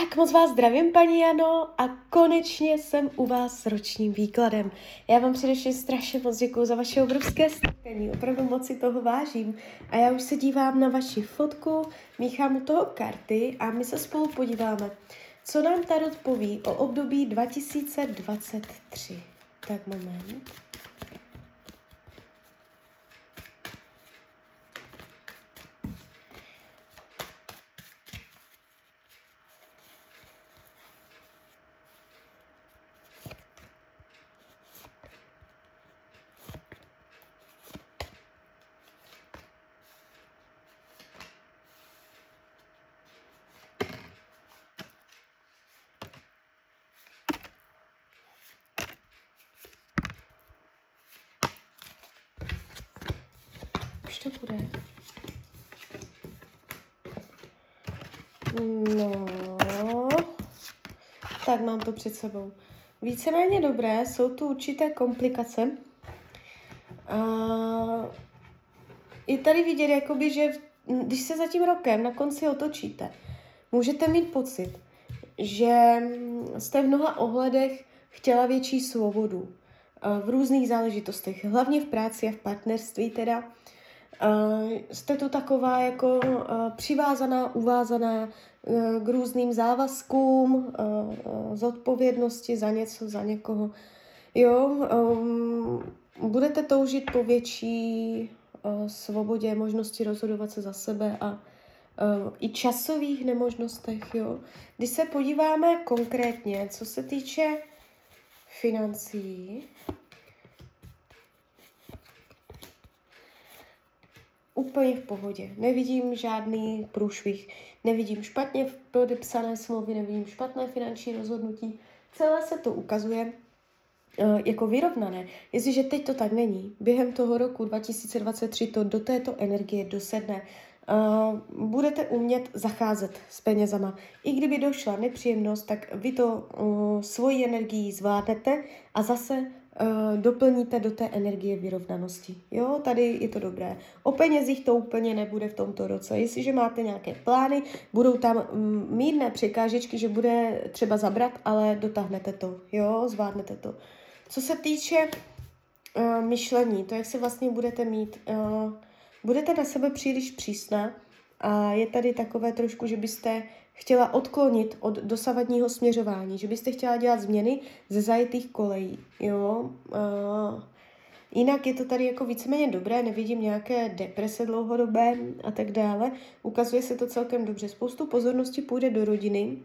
Tak moc vás zdravím, paní Jano, a konečně jsem u vás s ročním výkladem. Já vám především strašně moc děkuju za vaše obrovské strpení, opravdu moc si toho vážím. A já už se dívám na vaši fotku, míchám u toho karty a my se spolu podíváme, co nám tarot poví o období 2023. Tak moment. To bude. No, tak mám to před sebou. Víceméně dobré, jsou tu určité komplikace. A je tady vidět, jakoby, že když se za tím rokem na konci otočíte, můžete mít pocit, že jste v mnoha ohledech chtěla větší svobodu v různých záležitostech, hlavně v práci a v partnerství teda. Jste tu taková jako přivázaná, uvázaná k různým závazkům, zodpovědnosti za něco, za někoho. Jo, budete toužit po větší svobodě, možnosti rozhodovat se za sebe a i časových nemožnostech. Jo. Když se podíváme konkrétně, co se týče financí, úplně v pohodě. Nevidím žádný průšvih. Nevidím špatně podepsané smlouvy, nevidím špatné finanční rozhodnutí. Celé se to ukazuje jako vyrovnané. Jestliže teď to tak není, během toho roku 2023 to do této energie dosedne. Budete umět zacházet s penězama. I kdyby došla nepříjemnost, tak vy to svoji energii zvládnete a zase doplníte do té energie vyrovnanosti. Jo, tady je to dobré. O penězích to úplně nebude v tomto roce. Jestliže máte nějaké plány, budou tam mírné překážečky, že bude třeba zabrat, ale dotáhnete to, jo, zvládnete to. Co se týče myšlení, to, jak se vlastně budete mít, budete na sebe příliš přísná a je tady takové trošku, že byste chtěla odklonit od dosavadního směřování, že byste chtěla dělat změny ze zajetých kolejí, jo. Jinak je to tady jako víceméně dobré, nevidím nějaké deprese dlouhodobé a tak dále. Ukazuje se to celkem dobře. Spoustu pozornosti půjde do rodiny.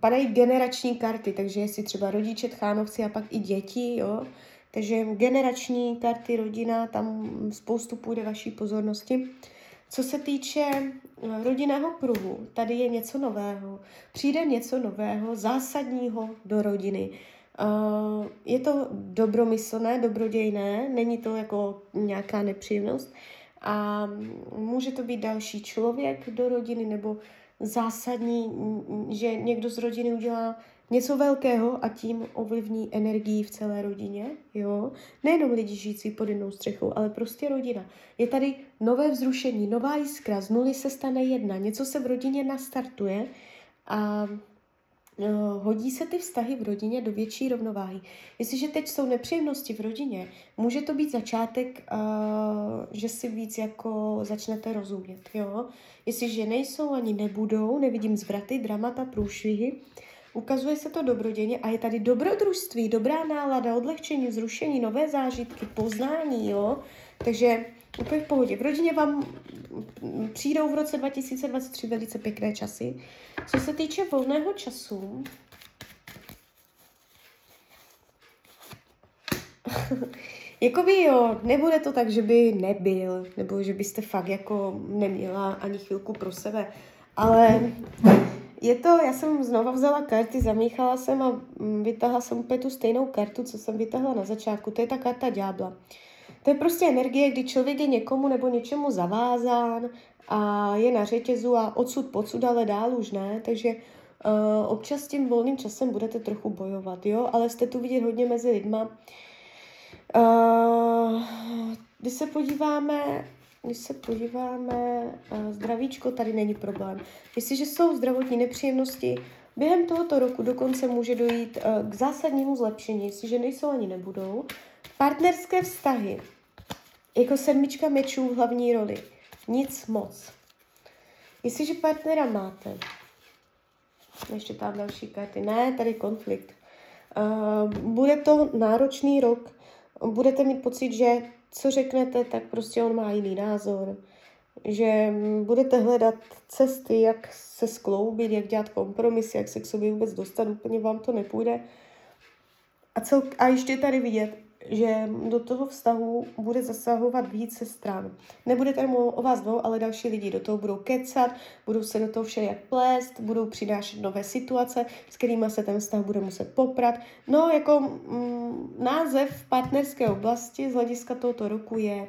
Padají generační karty, takže jestli třeba rodiče, tchánovci a pak i děti, jo. Takže generační karty, rodina, tam spoustu půjde vaší pozornosti. Co se týče rodinného kruhu, tady je něco nového. Přijde něco nového, zásadního do rodiny. Je to dobromyslné, dobrodějné, není to jako nějaká nepříjemnost. A může to být další člověk do rodiny, nebo zásadní, že někdo z rodiny udělá něco velkého a tím ovlivní energii v celé rodině, jo. Nejenom lidi žijící pod jednou střechou, ale prostě rodina. Je tady nové vzrušení, nová jiskra, z nuly se stane jedna, něco se v rodině nastartuje a hodí se ty vztahy v rodině do větší rovnováhy. Jestliže teď jsou nepříjemnosti v rodině, může to být začátek, že si víc jako začnete rozumět, jo. Jestliže nejsou ani nebudou, nevidím zvraty, dramata, průšvihy, ukazuje se to dobrodějně a je tady dobrodružství, dobrá nálada, odlehčení, vzrušení, nové zážitky, poznání, jo. Takže úplně v pohodě. V rodině vám přijdou v roce 2023 velice pěkné časy. Co se týče volného času, jakoby jo, nebude to tak, že by nebyl, nebo že byste fakt jako neměla ani chvilku pro sebe, ale je to, já jsem znova vzala karty, zamíchala jsem a vytáhla jsem úplně tu stejnou kartu, co jsem vytáhla na začátku. To je ta karta ďábla. To je prostě energie, kdy člověk je někomu nebo něčemu zavázán a je na řetězu a odsud pocud, ale dál už ne. Takže občas s tím volným časem budete trochu bojovat, jo? Ale jste tu vidět hodně mezi lidma. Když se podíváme Když se podíváme, zdravíčko, tady není problém. Jestliže jsou zdravotní nepříjemnosti, během tohoto roku dokonce může dojít k zásadnímu zlepšení, jestliže nejsou ani nebudou. Partnerské vztahy, jako 7 mečů v hlavní roli, nic moc. Jestliže partnera máte, ještě tam další karty, ne, tady konflikt. Bude to náročný rok, budete mít pocit, že co řeknete, tak prostě on má jiný názor, že budete hledat cesty, jak se skloubit, jak dělat kompromisy, jak se k sobě vůbec dostat, úplně vám to nepůjde. A ještě tady vidět, že do toho vztahu bude zasahovat více stran. Nebude tady o vás dvou, ale další lidi do toho budou kecat, budou se do toho všelijak plést, budou přinášet nové situace, s kterými se ten vztah bude muset poprat. No, jako název v partnerské oblasti z hlediska tohoto roku je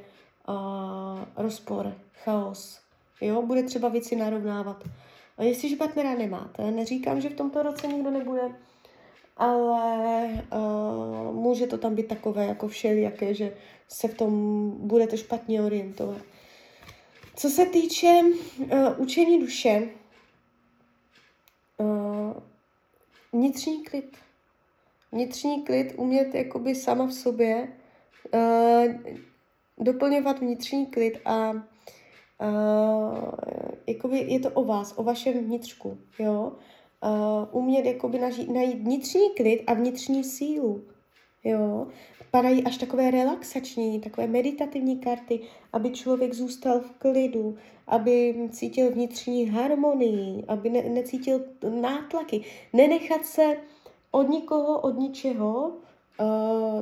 rozpor, chaos. Jo, bude třeba věci narovnávat. A jestliže partnera nemáte, neříkám, že v tomto roce nikdo nebude, ale může to tam být takové jako všelijaké, že se v tom budete špatně orientovat. Co se týče učení duše, vnitřní klid. Vnitřní klid, umět jakoby sama v sobě doplňovat vnitřní klid a jakoby je to o vás, o vašem vnitřku, jo? Umět jakoby najít vnitřní klid a vnitřní sílu. Jo? Padají až takové relaxační, takové meditativní karty, aby člověk zůstal v klidu, aby cítil vnitřní harmonii, aby necítil nátlaky. Nenechat se od nikoho, od ničeho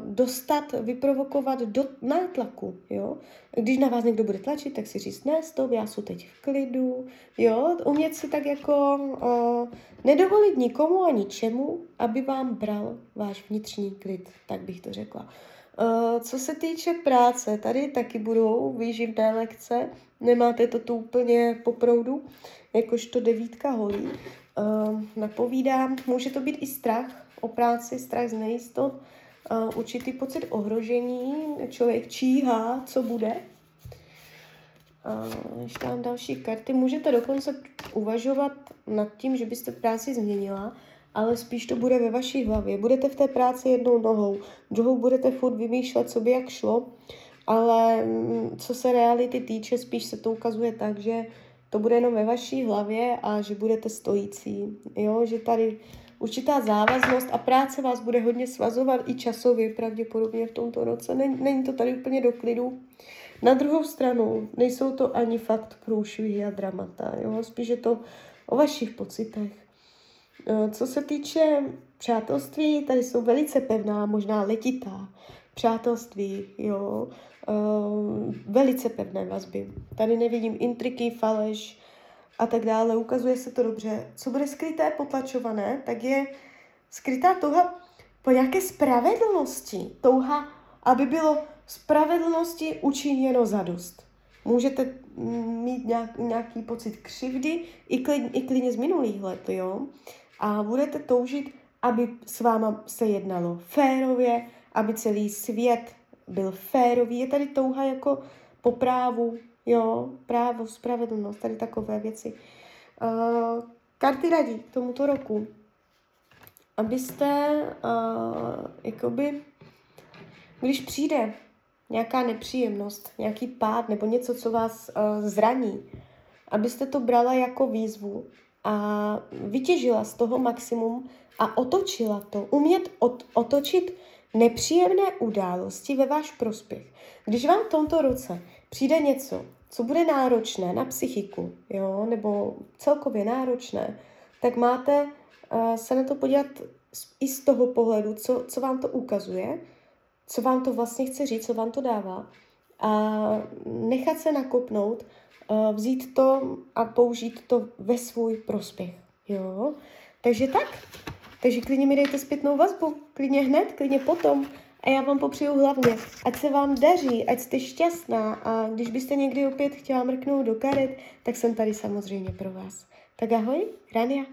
dostat, vyprovokovat do nátlaku, jo. Když na vás někdo bude tlačit, tak si říct, ne, stop, já jsem teď v klidu, jo. Umět si tak jako nedovolit nikomu a ničemu, aby vám bral váš vnitřní klid, tak bych to řekla. Co se týče práce, tady taky budou výživné lekce, nemáte to tu úplně po proudu, jakožto 9 holí. Napovídám, může to být i strach o práci, strach z nejistot, určitý pocit ohrožení, člověk číhá, co bude. Ještě tam další karty. Můžete dokonce uvažovat nad tím, že byste práci změnila, ale spíš to bude ve vaší hlavě. Budete v té práci jednou nohou, druhou budete furt vymýšlet, co by jak šlo, ale co se reality týče, spíš se to ukazuje tak, že to bude jenom ve vaší hlavě a že budete stojící, jo? Že tady určitá závaznost a práce vás bude hodně svazovat i časově, pravděpodobně v tomto roce. Není to tady úplně do klidu. Na druhou stranu nejsou to ani fakt průšvihy a dramata, jo? Spíš je to o vašich pocitech. Co se týče přátelství, tady jsou velice pevná, možná letitá přátelství, jo? Velice pevné vazby. Tady nevidím intriky, faleš a tak dále. Ukazuje se to dobře. Co bude skryté, potlačované, tak je skrytá touha po nějaké spravedlnosti. Touha, aby bylo spravedlnosti učiněno zadost. Můžete mít nějaký pocit křivdy i klidně z minulých let, jo? A budete toužit, aby s váma se jednalo férově, aby celý svět byl férový, je tady touha jako po právu, jo, právo, spravedlnost, tady takové věci. Karty radí k tomuto roku, abyste, jakoby, když přijde nějaká nepříjemnost, nějaký pád nebo něco, co vás zraní, abyste to brala jako výzvu a vytěžila z toho maximum a otočila to, umět otočit nepříjemné události ve váš prospěch. Když vám v tomto roce přijde něco, co bude náročné na psychiku, jo, nebo celkově náročné, tak máte se na to podívat i z toho pohledu, co vám to ukazuje, co vám to vlastně chce říct, co vám to dává. A nechat se nakopnout, vzít to a použít to ve svůj prospěch. Jo. Takže klidně mi dejte zpětnou vazbu, klidně hned, klidně potom. A já vám popřeju hlavně, ať se vám daří, ať jste šťastná a když byste někdy opět chtěla mrknout do karet, tak jsem tady samozřejmě pro vás. Tak ahoj, Rania.